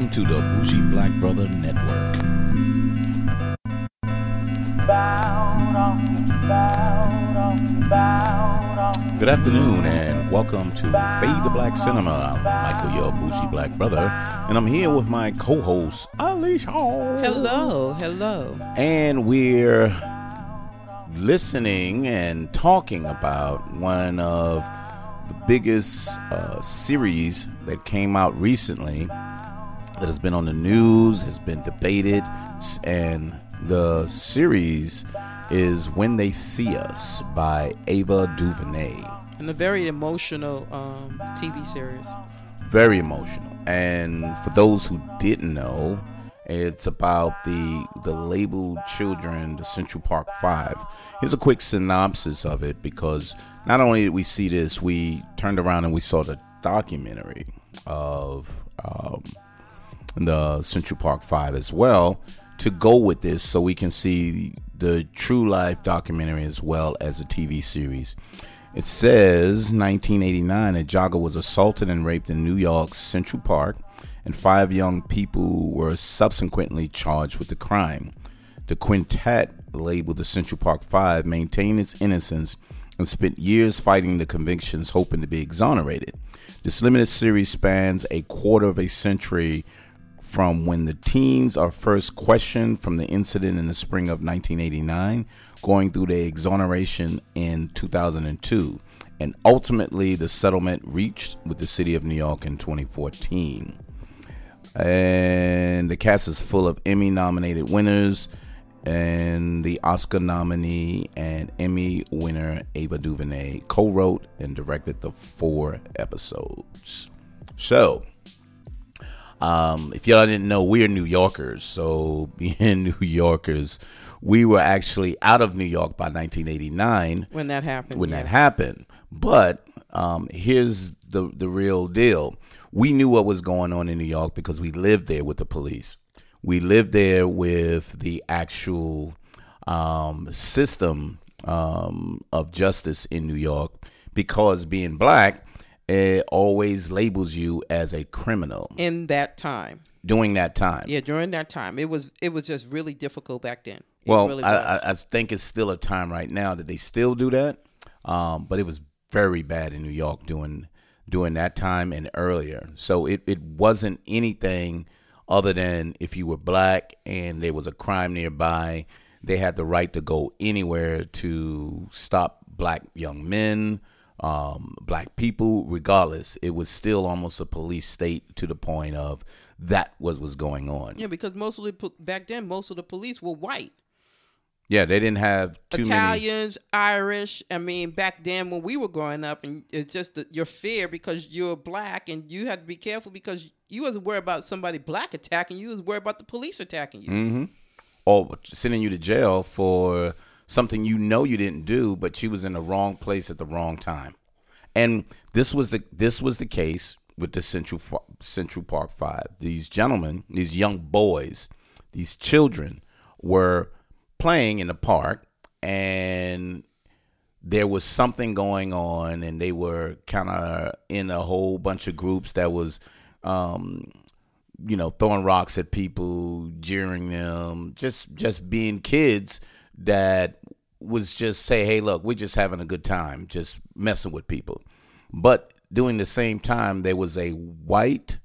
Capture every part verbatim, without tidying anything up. welcome to the Bougie Black Brother Network. Good afternoon and welcome to Fade to Black Cinema. I'm Michael, your Bougie Black Brother, and I'm here with my co-host, Alicia. Hello, hello. And we're listening and talking about one of the biggest uh, series that came out recently that has been on the news, has been debated, and the series is When They See Us by Ava DuVernay. And a very emotional um, T V series. Very emotional. And for those who didn't know, it's about the the labeled children, the Central Park Five. Here's a quick synopsis of it, because not only did we see this, we turned around and we saw the documentary of um, the Central Park Five as well, to go with this, so we can see the true life documentary as well as a T V series. It says nineteen eighty-nine, a jogger was assaulted and raped in New York's Central Park, and five young people were subsequently charged with the crime. The quintet, labeled the Central Park Five, maintained its innocence and spent years fighting the convictions, hoping to be exonerated. This limited series spans a quarter of a century from when the teens are first questioned from the incident in the spring of nineteen eighty-nine, going through their exoneration in two thousand two, and ultimately the settlement reached with the city of New York in twenty fourteen. And the cast is full of Emmy-nominated winners, and the Oscar nominee and Emmy winner Ava DuVernay co-wrote and directed the four episodes. So, um, if y'all didn't know, we're New Yorkers. So, being New Yorkers, we were actually out of New York by nineteen eighty-nine. When that happened. When yeah. that happened. But um, here's the the real deal. We knew what was going on in New York because we lived there with the police. We lived there with the actual um, system um, of justice in New York, because being black, it always labels you as a criminal. In that time. During that time. Yeah, during that time. It was it was just really difficult back then. It well, really I, I, I think it's still a time right now that they still do that. Um, but it was very bad in New York during during that time and earlier. So it, it wasn't anything other than if you were black and there was a crime nearby, they had the right to go anywhere to stop black young men, um, black people, regardless. It was still almost a police state, to the point of that was was going on. Yeah, because most of the, back then, most of the police were white. Yeah, they didn't have too Italians, many. Irish. I mean, back then when we were growing up, and it's just the, your fear because you're black, and you had to be careful because you wasn't worried about somebody black attacking you. You was worried about the police attacking you. Mm-hmm. Or sending you to jail for something you know you didn't do, but you was in the wrong place at the wrong time. And this was the this was the case with the Central Central Park Five. These gentlemen, these young boys, these children were playing in the park, and there was something going on, and they were kind of in a whole bunch of groups that was, um, you know, throwing rocks at people, jeering them, just just being kids that was just say, hey, look, we're just having a good time, just messing with people. But during the same time, there was a white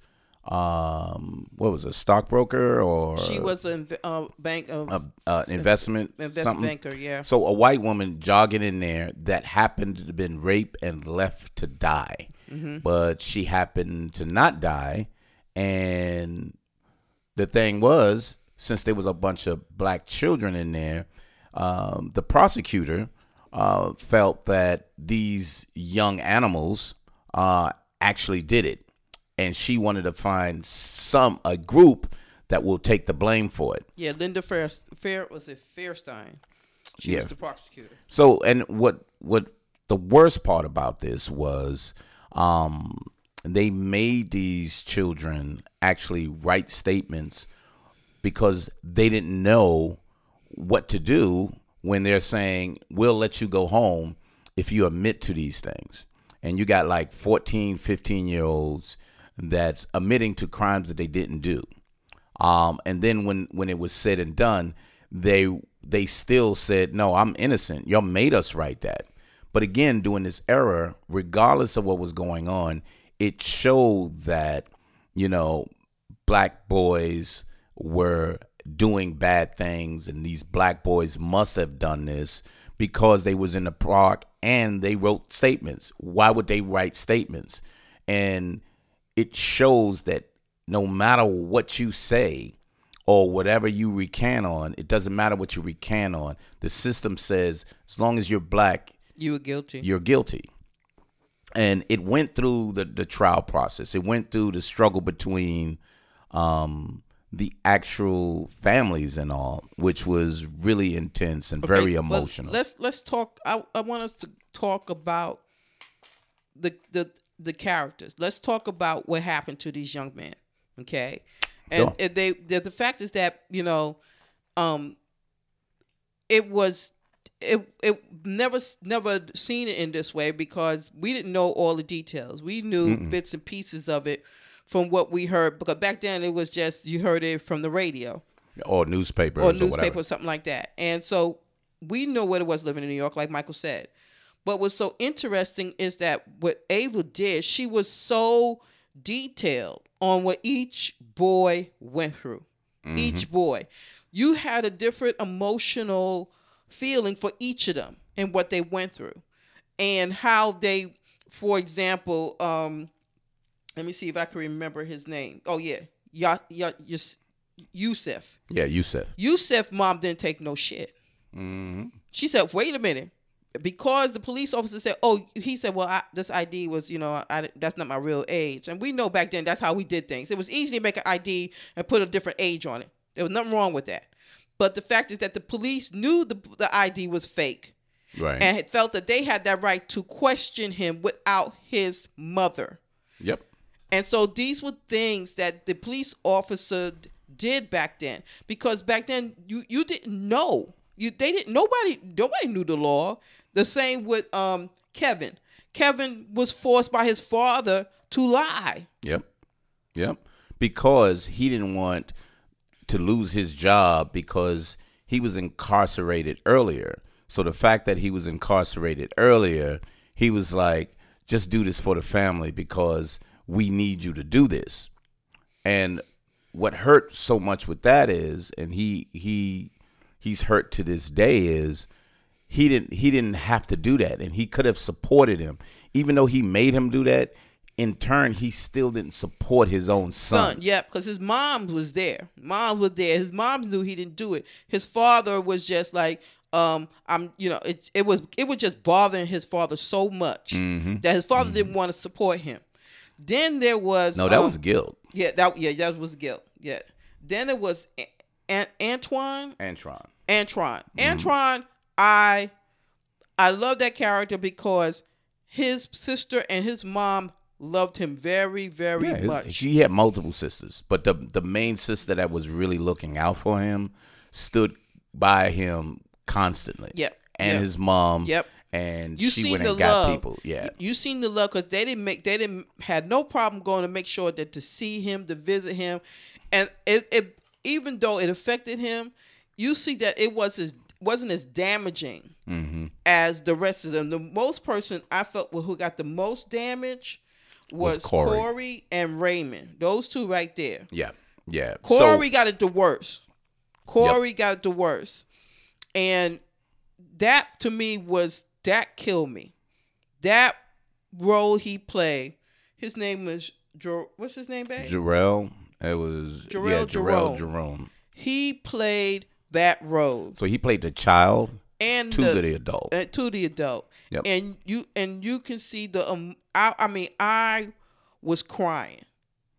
Um, what was it, a stockbroker, or she was a uh, bank of uh, uh, investment investment banker, yeah. So a white woman jogging in there that happened to have been raped and left to die, mm-hmm. but she happened to not die. And the thing was, since there was a bunch of black children in there, um, the prosecutor uh, felt that these young animals uh, actually did it. And she wanted to find some a group that will take the blame for it. Yeah, Linda Fair, Fair was it Fairstein? She yeah. was the prosecutor. So, and what what the worst part about this was, um, they made these children actually write statements because they didn't know what to do when they're saying, "We'll let you go home if you admit to these things." And you got like fourteen, fifteen year olds that's admitting to crimes that they didn't do. Um, and then when, when it was said and done, they they still said, no, I'm innocent. Y'all made us write that. But again, doing this error, regardless of what was going on, it showed that, you know, black boys were doing bad things, and these black boys must have done this because they was in the park and they wrote statements. Why would they write statements? And it shows that no matter what you say or whatever you recant on, it doesn't matter what you recant on. The system says as long as you're black, you were guilty. You're guilty. And it went through the, the trial process. It went through the struggle between um, the actual families and all, which was really intense and okay, very emotional. Let's let's talk. I, I want us to talk about the the the characters. Let's talk about what happened to these young men. Okay, and, sure. and they the, the fact is that you know, um, it was. It it never never seen it in this way because we didn't know all the details. We knew Mm-mm. bits and pieces of it from what we heard because back then it was just you heard it from the radio or newspapers or newspaper or, or something like that. And so we know what it was living in New York, like Michael said. But what's so interesting is that what Ava did, she was so detailed on what each boy went through. Mm-hmm. Each boy, you had a different emotional feeling for each of them and what they went through and how they, for example, um, let me see if I can remember his name. Oh yeah. Y- y- y- Yusuf. Yeah. Yusuf. Yusuf mom didn't take no shit. Mm-hmm. She said, wait a minute, because the police officer said, oh, he said, well, I, this I D was, you know, I, that's not my real age. And we know back then, that's how we did things. It was easy to make an I D and put a different age on it. There was nothing wrong with that. But the fact is that the police knew the the I D was fake, right? And felt that they had that right to question him without his mother. Yep. And so these were things that the police officer did back then, because back then you, you didn't know you they didn't nobody nobody knew the law. The same with um Kevin. Kevin was forced by his father to lie. Yep. Yep. Because he didn't want to lose his job because he was incarcerated earlier. So the fact that he was incarcerated earlier, he was like, just do this for the family because we need you to do this. And what hurt so much with that is, and he he he's hurt to this day is he didn't he didn't have to do that. And he could have supported him. Even though he made him do that, in turn, he still didn't support his own son. son yeah, because his mom was there. Mom was there. His mom knew he didn't do it. His father was just like, um, I'm, you know, it, it was it was just bothering his father so much mm-hmm. that his father mm-hmm. didn't want to support him. Then there was no, that um, was guilt. Yeah, that yeah, that was guilt. Yeah. Then it was An- Antoine. Antron. Antron. Mm-hmm. Antron. I I love that character because his sister and his mom loved him very, very yeah, much. His, he had multiple sisters, but the the main sister that was really looking out for him stood by him constantly. Yep. And yep. his mom. Yep. And you she went and got love. people. Yeah. You, you seen the love because they didn't make they didn't had no problem going to make sure that to see him, to visit him, and it, it even though it affected him, you see that it was his. wasn't as damaging mm-hmm. as the rest of them. The most person I felt who got the most damage was, was Corey. Corey and Raymond. Those two right there. Yeah, yeah. Corey so, got it the worst. Corey yep. got it the worst. And that to me was, that killed me. That role he played, his name was, what's his name back? Jharrel. It was Jharrel, yeah, Jharrel Jerome. Jerome. He played that role. So he played the child and to the, the adult. Uh, to the adult. Yep. And you and you can see the um I, I mean I was crying.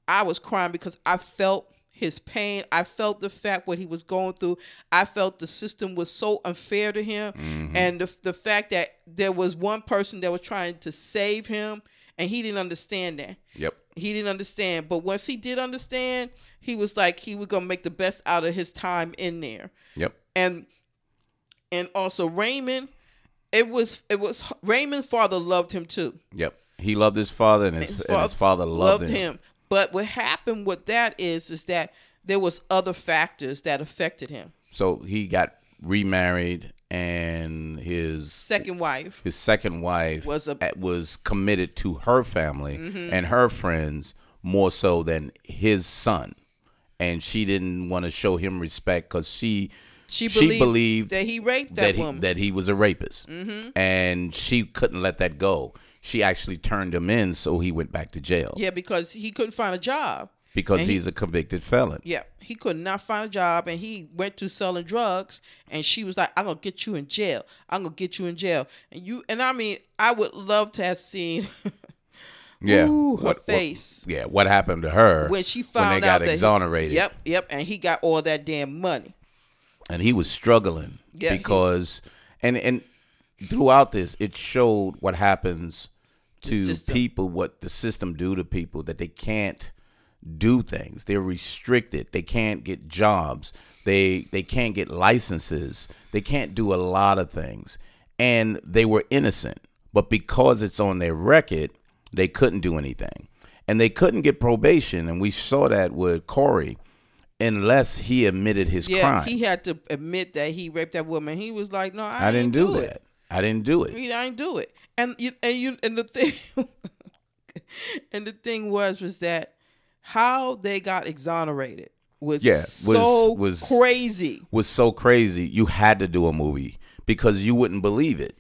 I was crying because I felt his pain. I felt the fact what he was going through. I felt the system was so unfair to him mm-hmm. and the the fact that there was one person that was trying to save him and he didn't understand that. Yep. He didn't understand, but once he did understand, he was like he was gonna make the best out of his time in there. Yep. And and also Raymond, it was it was Raymond's father loved him too. Yep. He loved his father, and his, his, father, and his father loved, loved him. him. But what happened with that is, is that there was other factors that affected him. So he got remarried, and his second wife, his second wife was a, was committed to her family mm-hmm. and her friends more so than his son. And she didn't want to show him respect because she, she, she believed that he raped that, that he, woman. That he was a rapist. Mm-hmm. And she couldn't let that go. She actually turned him in, so he went back to jail. Yeah, because he couldn't find a job. Because and he's he, a convicted felon. Yeah, he could not find a job, and he went to selling drugs, and she was like, I'm going to get you in jail. I'm going to get you in jail. And you, and I mean, I would love to have seen... Yeah, Ooh, her what, face. What, yeah, what happened to her when she found when they out got that exonerated? He, yep, yep, and he got all that damn money, and he was struggling yeah, because, he, and and throughout this, it showed what happens to people, what the system do to people, that they can't do things. They're restricted. They can't get jobs. They they can't get licenses. They can't do a lot of things, and they were innocent, but because it's on their record. They couldn't do anything, and they couldn't get probation. And we saw that with Corey, unless he admitted his yeah, crime. He had to admit that he raped that woman. He was like, "No, I, I didn't do, do that. It. I didn't do it. I, mean, I didn't do it." And you, and you, and the thing, and the thing was, was that how they got exonerated was yeah, so was, was, crazy. Was so crazy. You had to do a movie because you wouldn't believe it.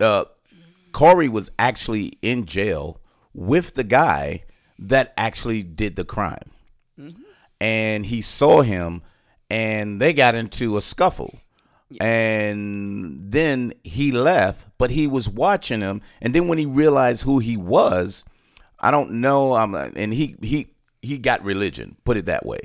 Uh. Corey was actually in jail with the guy that actually did the crime. Mm-hmm. And he saw him, and they got into a scuffle. Yeah. And then he left, but he was watching him. And then when he realized who he was, I don't know. I'm, and he, he, he got religion, put it that way.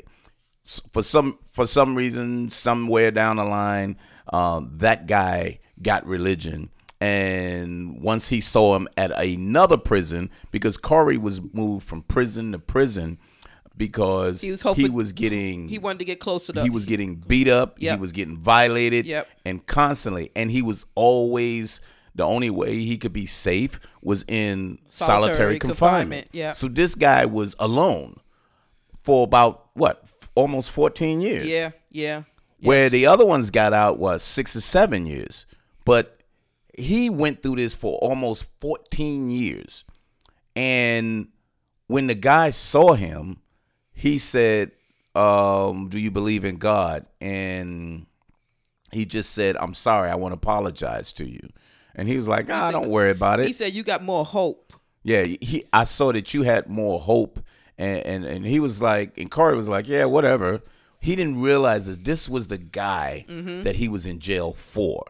For some, for some reason, somewhere down the line, um, that guy got religion. And once he saw him at another prison, because Corey was moved from prison to prison because he was, hoping, he was getting he wanted to get closer to he was getting beat up, yep. He was getting violated, yep. And constantly, and he was always the only way he could be safe was in solitary, solitary confinement. confinement. Yep. So this guy was alone for about what almost fourteen years. Yeah, yeah. Yes. Where the other ones got out was six or seven years, but. He went through this for almost fourteen years. And when the guy saw him, he said, um, do you believe in God? And he just said, I'm sorry, I want to apologize to you. And he was like, ah, don't worry about it. He said, you got more hope. Yeah, he. I saw that you had more hope. And, and, and he was like, and Corey was like, yeah, whatever. He didn't realize that this was the guy mm-hmm. that he was in jail for.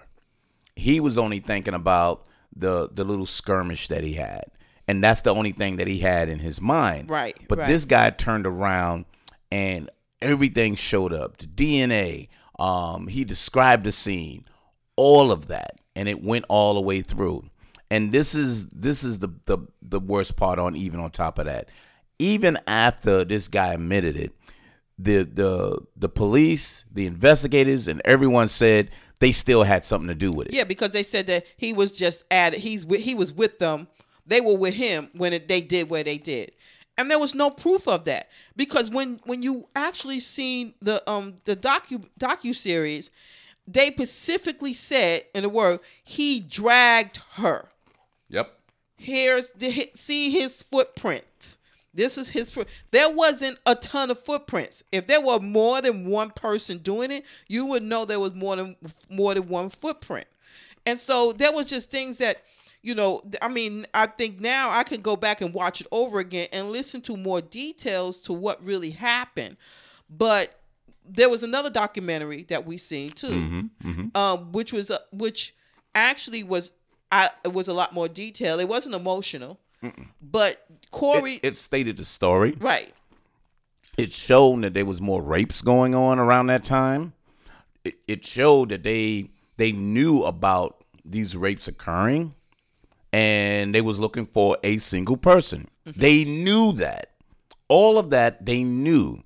He was only thinking about the the little skirmish that he had. And that's the only thing that he had in his mind. Right. But right. This guy turned around and everything showed up. The D N A. Um, he described the scene. All of that. And it went all the way through. And this is this is the the, the worst part on even on top of that. Even after this guy admitted it, the the the police, the investigators, and everyone said they still had something to do with it. Yeah, because they said that he was just added. He's with, he was with them. They were with him when it, they did what they did, and there was no proof of that. Because when, when you actually seen the um the docu docu series, they specifically said in the word he dragged her. Yep. Here's the see his footprint. This is his. There wasn't a ton of footprints. If there were more than one person doing it, you would know there was more than more than one footprint. And so there was just things that, you know, I mean, I think now I can go back and watch it over again and listen to more details to what really happened. But there was another documentary that we seen too, mm-hmm, mm-hmm. Um, which was uh, which actually was I it was a lot more detailed. It wasn't emotional. Mm-mm. But Corey, it, it stated the story. Right. It showed that there was more rapes going on around that time. It, it showed that they they knew about these rapes occurring, and they was looking for a single person. Mm-hmm. They knew that. All of that they knew.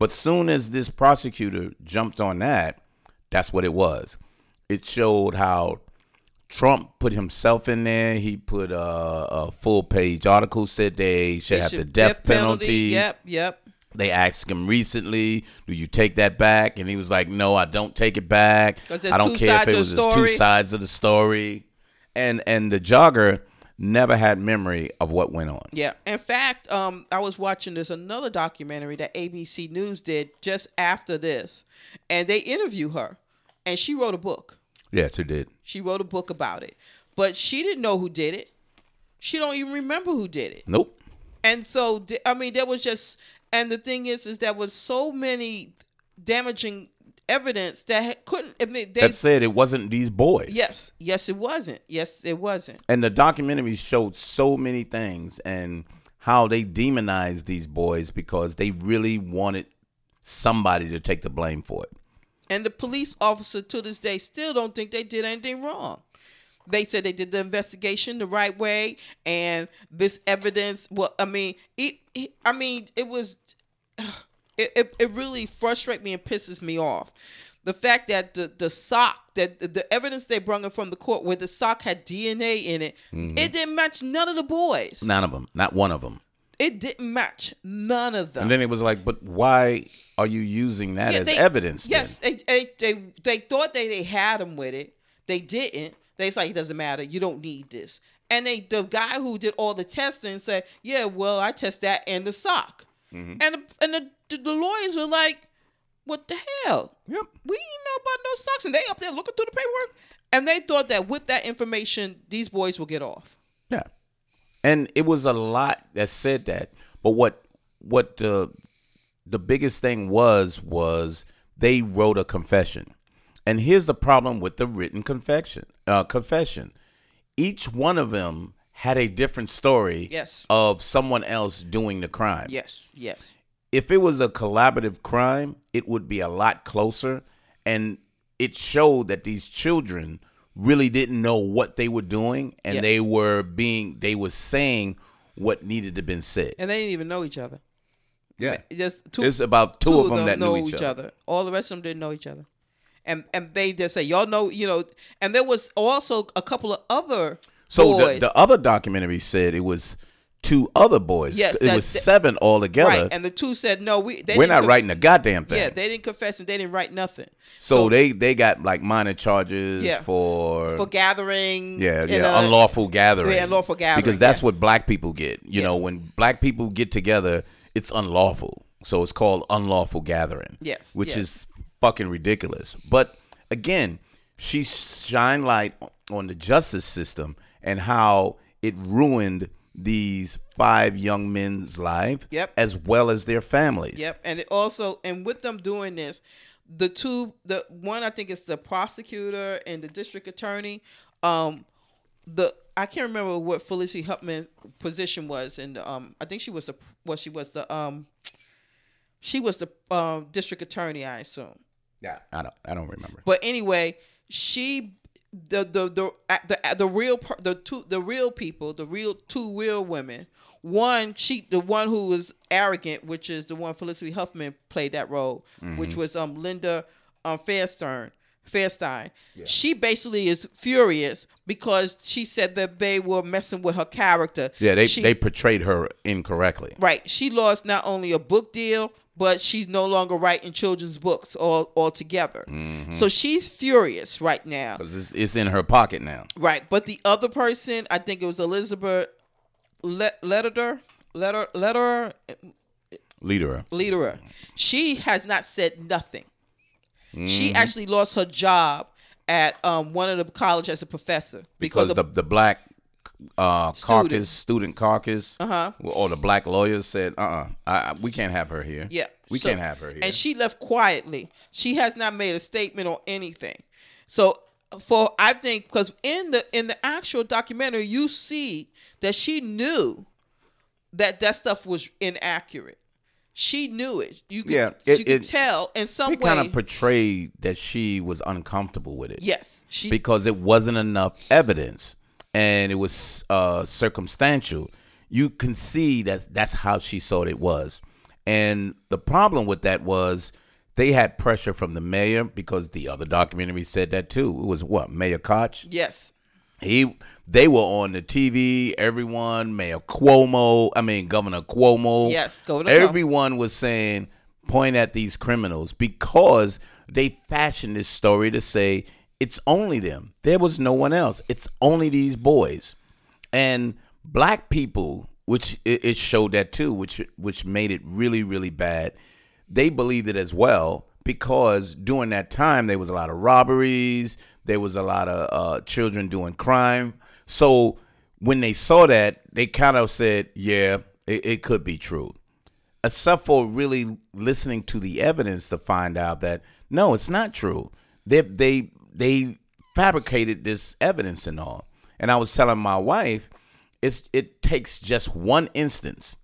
But soon as this prosecutor jumped on that, that's what it was. It showed how Trump put himself in there. He put a, a full page article, said they should they have should the death, death penalty. penalty. Yep, yep. They asked him recently, do you take that back? And he was like, no, I don't take it back. I don't care if it was just two sides of the story. And and the jogger never had memory of what went on. Yeah. In fact, um, I was watching this another documentary that A B C News did just after this. And they interviewed her. And she wrote a book. Yes, she did. She wrote a book about it. But she didn't know who did it. She don't even remember who did it. Nope. And so, I mean, there was just... And the thing is, is there was so many damaging evidence that couldn't. I mean, they, that said, it wasn't these boys. Yes, yes, it wasn't. Yes, it wasn't. And the documentary showed so many things and how they demonized these boys because they really wanted somebody to take the blame for it. And the police officer to this day still don't think they did anything wrong. They said they did the investigation the right way, and this evidence. Well, I mean, it. it I mean, it was. It, it it really frustrates me and pisses me off, the fact that the the sock that the, the evidence they brought in from the court where the sock had D N A in it, mm-hmm. it didn't match none of the boys. None of them. Not one of them. It didn't match none of them. And then it was like, but why are you using that yeah, as they, evidence? Yes, then? They, they they they thought they they had them with it. They didn't. They's like, it doesn't matter. You don't need this. And they, the guy who did all the testing said, yeah, well, I test that and the sock. Mm-hmm. And, the, and the, the lawyers were like, what the hell? Yep. We didn't know about no socks. And they up there looking through the paperwork. And they thought that with that information, these boys will get off. Yeah. And it was a lot that said that. But what what the, the biggest thing was, was they wrote a confession. And here's the problem with the written confession. Uh, confession. Each one of them had a different story yes. of someone else doing the crime. Yes, yes. If it was a collaborative crime, it would be a lot closer. And it showed that these children really didn't know what they were doing. And yes. they were being, they were saying what needed to have been said. And they didn't even know each other. Yeah. Just two, it's about two, two of them, them that knew each, each other. other. All the rest of them didn't know each other. And and they just say, y'all know, you know, and there was also a couple of other so boys. So the, the other documentary said it was two other boys. Yes, it that, was that, seven altogether. Right, and the two said, no, we, they we're not conf- writing a goddamn thing. Yeah, they didn't confess and they didn't write nothing. So, so they, they got like minor charges yeah, for... For gathering. Yeah, yeah, a, unlawful gathering. Yeah, unlawful gathering. Because that's yeah. what black people get. You yeah. know, when black people get together, it's unlawful. So it's called unlawful gathering. Yes. Which yes. is... fucking ridiculous. But again, she shined light on the justice system and how it ruined these five young men's life yep. as well as their families. Yep. And it also, and with them doing this, the two, the one, I think it's the prosecutor and the district attorney. Um, the, I can't remember what Felicity Huffman's position was. And, um, I think she was the, well, she was the, um, she was the, um, district attorney, I assume. Yeah, I don't, I don't remember. But anyway, she, the the the the the real the two the real people, the real two real women. One, she, the one who was arrogant, which is the one Felicity Huffman played that role, mm-hmm. which was um Linda, um Fairstein. Fairstein. Yeah. She basically is furious because she said that they were messing with her character. Yeah, they she, they portrayed her incorrectly. Right. She lost not only a book deal, but she's no longer writing children's books all altogether. Mm-hmm. So she's furious right now. Because it's, it's in her pocket now. Right. But the other person, I think it was Elizabeth Lederer. Lederer. Lederer. Lederer. She has not said nothing. Mm-hmm. She actually lost her job at um, one of the college as a professor. Because, because the, the black uh, student. caucus, student caucus, uh-huh. or the black lawyers said, uh-uh, I, I, we can't have her here. Yeah. We so, can't have her here. And she left quietly. She has not made a statement or anything. So for, I think, because in the, in the actual documentary, you see that she knew that that stuff was inaccurate. She knew it. You could, yeah, it, she could it, tell in some it way. It kind of portrayed that she was uncomfortable with it. Yes. She, because it wasn't enough evidence and it was uh, circumstantial. You can see that that's how she thought it was. And the problem with that was they had pressure from the mayor because the other documentary said that too. It was what? Mayor Koch? Yes. He, they were on the T V. Everyone, Mayor Cuomo, I mean Governor Cuomo. Yes, go to everyone home. Was saying, point at these criminals, because they fashioned this story to say it's only them. There was no one else. It's only these boys, and black people, which it, it showed that too, which which made it really really bad. They believed it as well, because during that time there was a lot of robberies. There was a lot of uh, children doing crime. So when they saw that, they kind of said, yeah, it, it could be true. Except for really listening to the evidence to find out that, no, it's not true. They they they fabricated this evidence and all. And I was telling my wife, it's, it takes just one instance.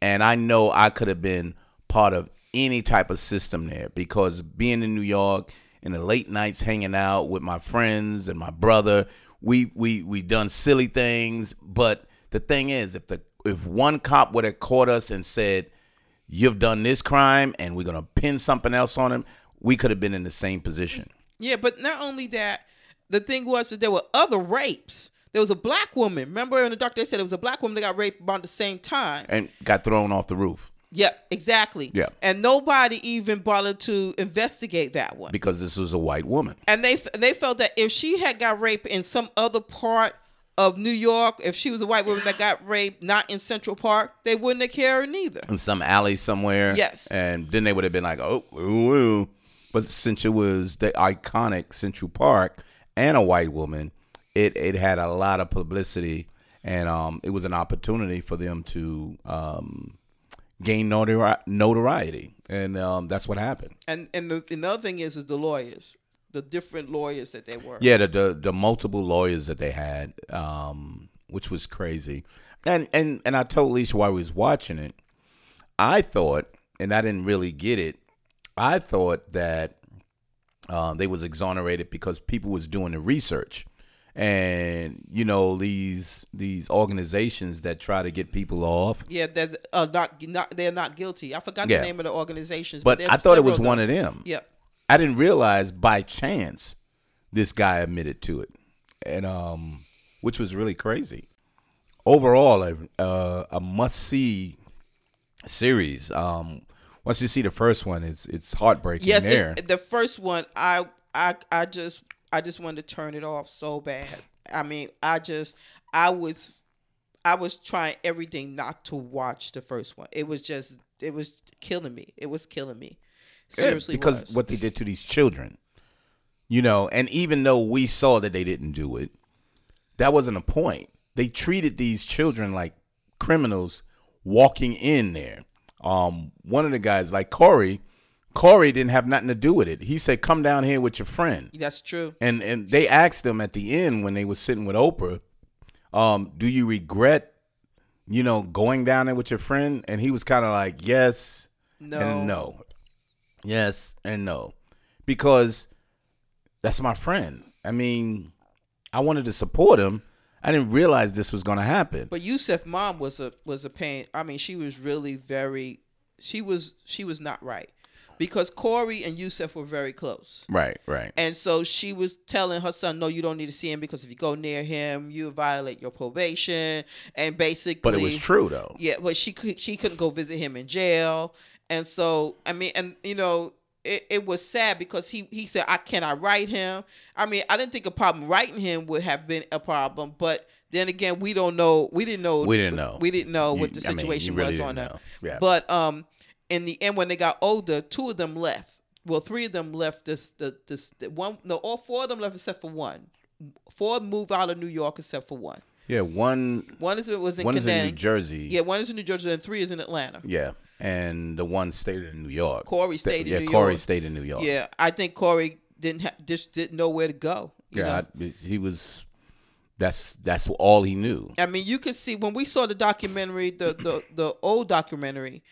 And I know I could have been part of any type of system there, because being in New York, in the late nights, hanging out with my friends and my brother, we we we done silly things. But the thing is, if the if one cop would have caught us and said, "You've done this crime," and we're gonna pin something else on him, we could have been in the same position. Yeah, but not only that, the thing was that there were other rapes. There was a black woman. Remember, in the doctor, they said it was a black woman that got raped about the same time and got thrown off the roof. Yeah, exactly. Yeah. And nobody even bothered to investigate that one, because this was a white woman. And they they felt that if she had got raped in some other part of New York, if she was a white woman that got raped, not in Central Park, they wouldn't have cared neither. In some alley somewhere. Yes. And then they would have been like, oh, ooh, ooh. But since it was the iconic Central Park and a white woman, it, it had a lot of publicity, and um, it was an opportunity for them to... Um, gain notori- notoriety, and um, that's what happened. And and the another thing is is the lawyers, the different lawyers that they were. Yeah, the the, the multiple lawyers that they had, um, which was crazy. And and and I told Leisha while we was watching it, I thought, and I didn't really get it. I thought that uh, they was exonerated because people was doing the research, and you know these these organizations that try to get people off. Yeah, they're uh, not, not they're not guilty. I forgot yeah. the name of the organizations, but, but I thought it was one of them. Yeah, I didn't realize by chance this guy admitted to it, and um, which was really crazy. Overall, a uh, a must see series. Um, once you see the first one, it's it's heartbreaking. Yes, there. It's, the first one, I I I just. I just wanted to turn it off so bad. I mean, I just, I was, I was trying everything not to watch the first one. It was just, it was killing me. It was killing me. Seriously. Yeah, because was. What they did to these children, you know, and even though we saw that they didn't do it, that wasn't a point. They treated these children like criminals walking in there. Um, one of the guys, like Corey, Corey didn't have nothing to do with it. He said, "Come down here with your friend." That's true. And and they asked him at the end when they were sitting with Oprah, um, "Do you regret, you know, going down there with your friend?" And he was kind of like, "Yes, no, and no, yes and no," because that's my friend. I mean, I wanted to support him. I didn't realize this was going to happen. But Yusef's mom was a was a pain. I mean, she was really very. She was she was not right. Because Corey and Yusef were very close. Right, right. And so she was telling her son, no, you don't need to see him, because if you go near him, you violate your probation. And basically... But it was true, though. Yeah, but she, she couldn't go visit him in jail. And so, I mean, and, you know, it, it was sad because he, he said, I cannot write him. I mean, I didn't think a problem writing him would have been a problem, but... Then again, we don't know. We didn't know. We didn't know. We didn't know what the situation I mean, really was on that. Yeah. But... um. In the end, when they got older, two of them left. Well, three of them left. This, the, this, the one. No, all four of them left except for one. Four moved out of New York except for one. Yeah, one. One is it was in. One Canaan. Is in New Jersey. Yeah, one is in New Jersey, and three is in Atlanta. Yeah, and the one stayed in New York. Corey stayed Th- in yeah, New Corey York. Yeah, Corey stayed in New York. Yeah, I think Corey didn't ha- just didn't know where to go. You yeah, know? I, he was. That's that's all he knew. I mean, you can see when we saw the documentary, the the, the old documentary.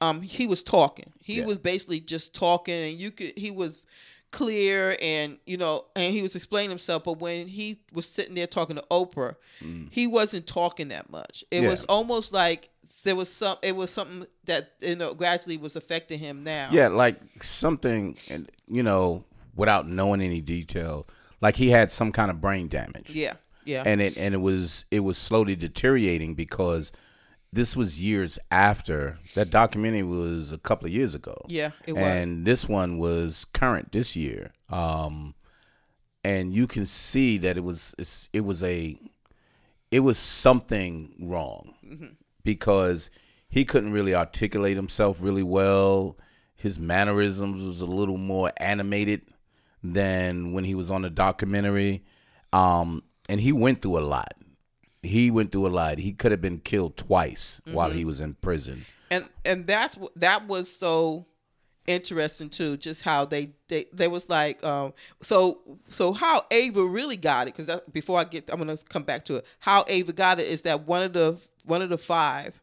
Um, he was talking. He yeah. was basically just talking, and you could. He was clear, and you know, and he was explaining himself. But when he was sitting there talking to Oprah, mm. he wasn't talking that much. It yeah. was almost like there was some. It was something that you know gradually was affecting him now. Yeah, like something, and you know, without knowing any detail, like he had some kind of brain damage. Yeah, Yeah. And it and it was it was slowly deteriorating because this was years after that documentary was a couple of years ago. Yeah, it was. And this one was current this year. Um, and you can see that it was it's, it was a it was something wrong mm-hmm. because he couldn't really articulate himself really well. His mannerisms was a little more animated than when he was on the documentary. Um, and he went through a lot. He went through a lot. He could have been killed twice mm-hmm. while he was in prison. And and that's that was so interesting too, just how they they, they was like um so so how Ava really got it, because before I get I'm gonna come back to it. How Ava got it is that one of the one of the five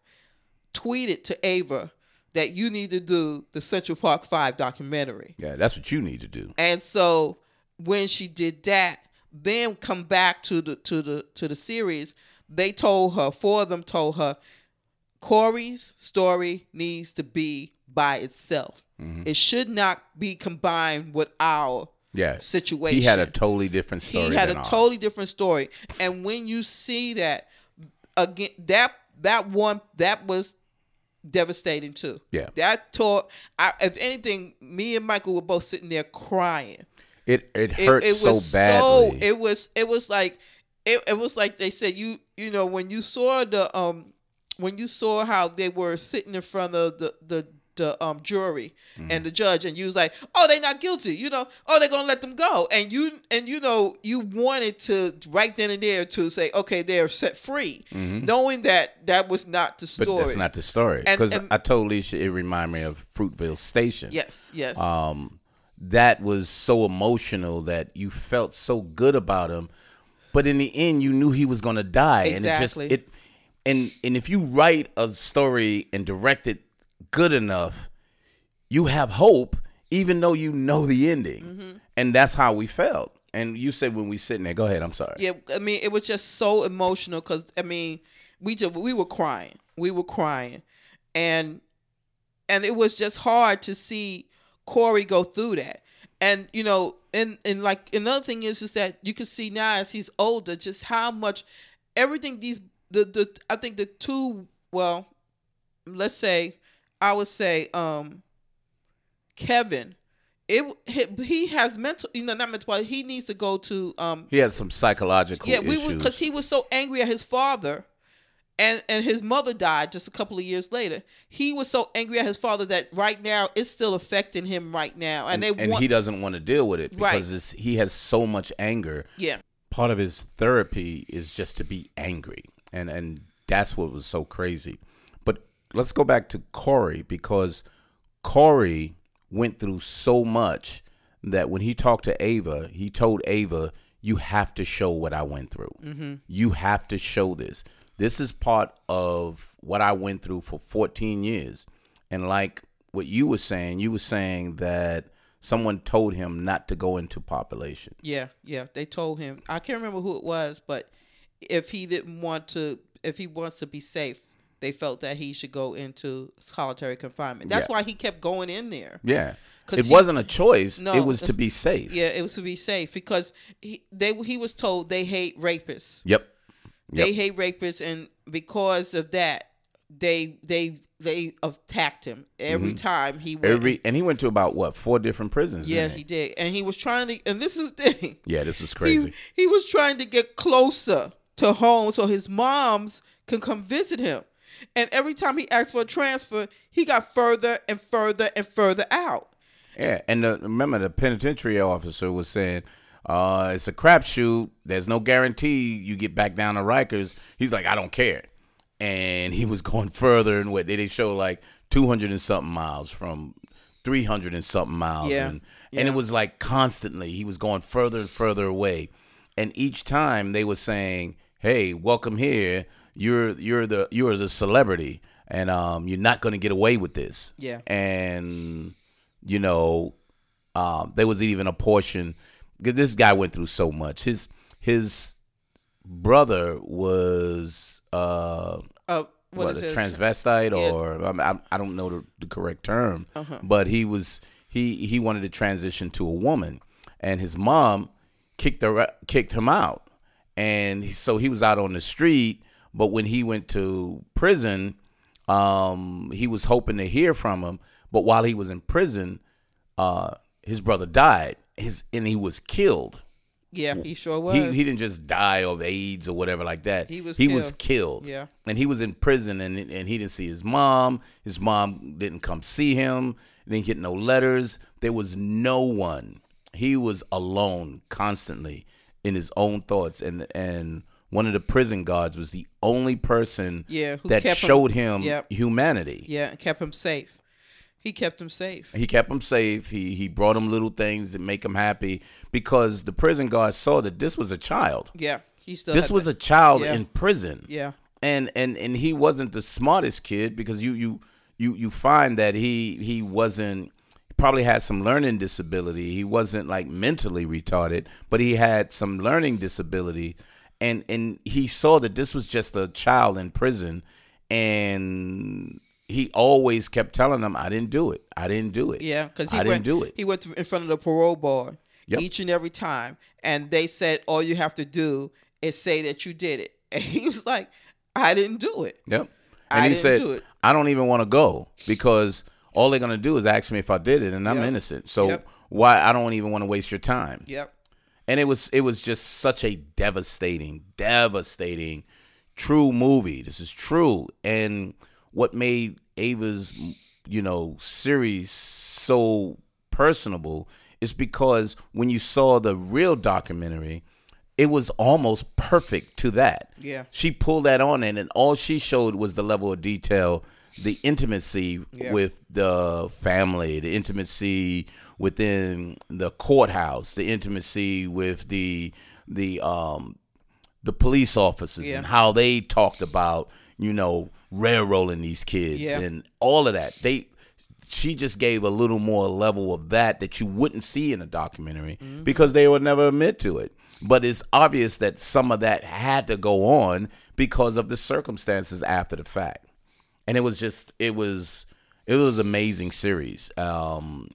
tweeted to Ava that you need to do the Central Park Five documentary. Yeah, that's what you need to do. And so when she did that, then come back to the to the to the series, they told her, four of them told her, Corey's story needs to be by itself. Mm-hmm. It should not be combined with our yes. situation. He had a totally different story. He had than a ours. totally different story. And when you see that again, that that one that was devastating too. Yeah. That tore I, if anything, me and Michael were both sitting there crying. It it hurt it, it so badly. So, it was it was like it, it was like they said you you know when you saw the um when you saw how they were sitting in front of the the, the um jury mm-hmm. and the judge, and you was like, oh, they're not guilty, you know, oh, they're gonna let them go, and you and you know you wanted to right then and there to say, okay, they're set free, mm-hmm. knowing that that was not the story. But that's not the story, because I told Leisha it reminded me of Fruitvale Station. Yes, yes. Um. That was so emotional that you felt so good about him, but in the end you knew he was going to die. Exactly. And it just it and and if you write a story and direct it good enough, you have hope, even though you know the ending. Mm-hmm. And that's how we felt. And you said when we sitting there, go ahead, I'm sorry. Yeah, I mean it was just so emotional cuz I mean we just we were crying. We were crying. And and it was just hard to see Corey go through that. And you know and and like another thing is is that you can see now as he's older just how much everything these the the I think the two well let's say I would say um Kevin it he, he has mental you know not mental but he needs to go to um he has some psychological yeah issues. We because he was so angry at his father. And and his mother died just a couple of years later. He was so angry at his father that right now it's still affecting him right now. And, and, they and want, he doesn't want to deal with it because right. it's, he has so much anger. Yeah. Part of his therapy is just to be angry. And, and that's what was so crazy. But let's go back to Corey, because Corey went through so much that when he talked to Ava, he told Ava, you have to show what I went through. Mm-hmm. You have to show this. This is part of what I went through for fourteen years. And like what you were saying, you were saying that someone told him not to go into population. Yeah, yeah, they told him. I can't remember who it was, but if he didn't want to, if he wants to be safe, they felt that he should go into solitary confinement. That's yeah. why he kept going in there. Yeah. It he, wasn't a choice. No, it was to be safe. Yeah, it was to be safe because he, they, he was told they hate rapists. Yep. Yep. They hate rapists, and because of that, they they they attacked him every mm-hmm. time he went. Every and he went to about what four different prisons. Yeah, he? he did, and he was trying to. And this is the thing. Yeah, this is crazy. He, he was trying to get closer to home so his moms can come visit him, and every time he asked for a transfer, he got further and further and further out. Yeah, and the, remember the penitentiary officer was saying, Uh, it's a crapshoot. There's no guarantee you get back down to Rikers. He's like, I don't care. And he was going further and what they show like two hundred and something miles from three hundred and something miles. Yeah. And, yeah. and it was like constantly he was going further and further away. And each time they were saying, hey, welcome here. You're you're the you're the celebrity and um, you're not going to get away with this. Yeah. And, you know, um, there was even a portion. This guy went through so much. His his brother was uh, uh what, what is a it? transvestite, yeah. or I, mean, I I don't know the, the correct term, uh-huh. but he was he he wanted to transition to a woman, and his mom kicked her kicked him out, And so he was out on the street. But when he went to prison, um, he was hoping to hear from him. But while he was in prison, uh, his brother died. His and he was killed. Yeah, he sure was. He, he didn't just die of AIDS or whatever like that. He was he killed. was killed. Yeah, and he was in prison, and and he didn't see his mom. His mom didn't come see him. Didn't get no letters. There was no one. He was alone, constantly in his own thoughts, and and one of the prison guards was the only person yeah, who that showed him, him yep. humanity. Yeah, kept him safe. He kept him safe. He kept him safe. He he brought him little things that make him happy because the prison guards saw that this was a child. Yeah, he still. This was that. a child yeah. in prison. Yeah, and and and he wasn't the smartest kid because you you you you find that he he wasn't he probably had some learning disability. He wasn't like mentally retarded, but he had some learning disability, and and he saw that this was just a child in prison, and. He always kept telling them, "I didn't do it. I didn't do it." Yeah, because he I went, didn't do it. He went in front of the parole board yep. each and every time, and they said, "All you have to do is say that you did it." And he was like, "I didn't do it." Yep. And I he didn't said, do it. "I don't even want to go because all they're gonna do is ask me if I did it, and I'm yep. innocent. So yep. why I don't even want to waste your time." Yep. And it was it was just such a devastating, devastating, true movie. This is true, and. What made Ava's, you know, series so personable is because when you saw the real documentary, it was almost perfect to that. Yeah. She pulled that on in, and all she showed was the level of detail, the intimacy yeah. with the family, the intimacy within the courthouse, the intimacy with the the um the police officers yeah. and how they talked about, you know, railroading these kids yeah. and all of that. They, she just gave a little more level of that that you wouldn't see in a documentary mm-hmm. because they would never admit to it. But it's obvious that some of that had to go on because of the circumstances after the fact. And it was just, it was, it was an amazing series. Um,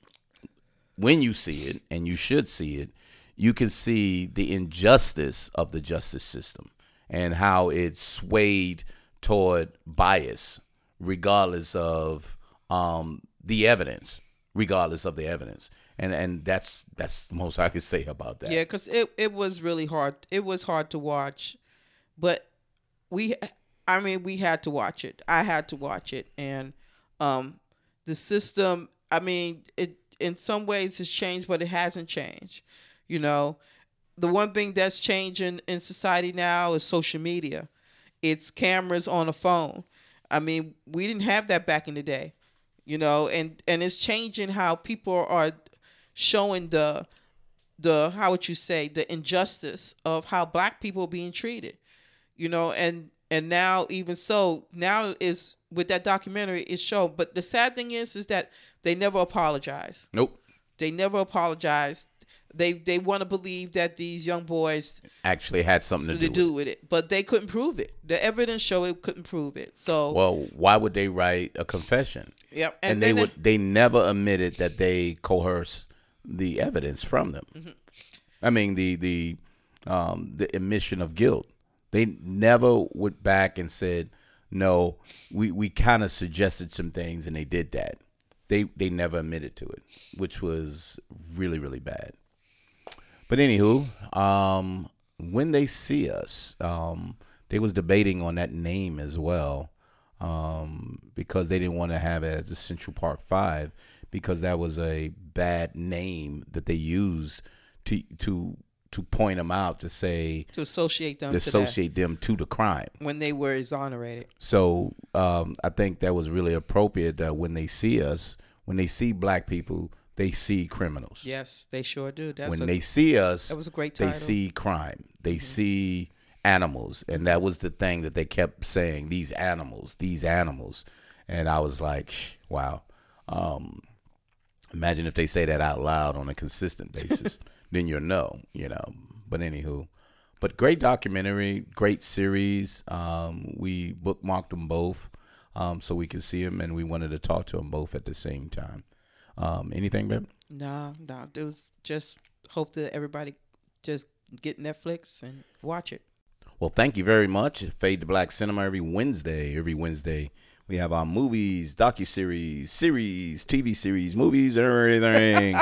when you see it, and you should see it, you can see the injustice of the justice system and how it swayed toward bias, regardless of um, the evidence, regardless of the evidence, and and that's that's the most I could say about that. Yeah, because it, it was really hard. It was hard to watch, but we, I mean, we had to watch it. I had to watch it, and um, the system. I mean, it in some ways has changed, but it hasn't changed. You know, the one thing that's changing in society now is social media. It's cameras on a phone. I mean, we didn't have that back in the day, you know, and, and it's changing how people are showing the, the, how would you say, the injustice of how black people are being treated, you know, and, and now even so now is with that documentary it's shown. But the sad thing is, is that they never apologize. Nope. They never apologize. They they want to believe that these young boys actually had something to, to do, do with it, but they couldn't prove it. The evidence showed it couldn't prove it. So, well, why would they write a confession? Yep, and, and they would they, they never admitted that they coerced the evidence from them. Mm-hmm. I mean the the um, the admission of guilt. They never went back and said, no, we we kind of suggested some things and they did that. They they never admitted to it, which was really really bad. But anywho, um, When They See Us, um, they was debating on that name as well um, because they didn't want to have it as the Central Park Five because that was a bad name that they used to to to point them out, to say to associate them to associate that. them to the crime when they were exonerated. So um, I think that was really appropriate that when they see us, when they see black people. They see criminals. Yes, they sure do. That's when a, they see us, that was a great title. They see crime. They mm-hmm. see animals. And that was the thing that they kept saying, these animals, these animals. And I was like, wow. Um, imagine if they say that out loud on a consistent basis. Then you'll know, you know. But anywho. But great documentary, great series. Um, we bookmarked them both um, so we could see them. And we wanted to talk to them both at the same time. Um, anything, babe? No, no. It was just hope that everybody just get Netflix and watch it. Well, thank you very much. Fade to Black Cinema every Wednesday. Every Wednesday, we have our movies, docuseries, series, T V series, movies, everything.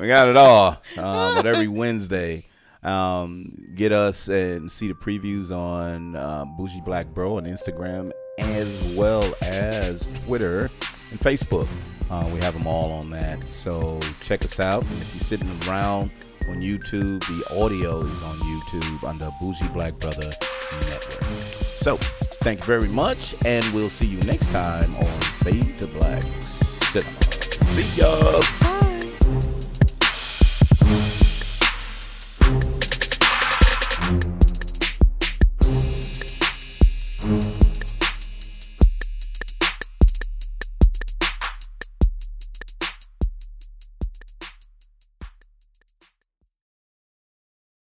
We got it all. Um, but every Wednesday, um, get us and see the previews on uh, Bougie Black Bro on Instagram, as well as Twitter and Facebook. Uh, we have them all on that. So check us out. And if you're sitting around on YouTube, the audio is on YouTube under Bougie Black Brother Network. So thank you very much, and we'll see you next time on Fade to Black Cinema. See ya!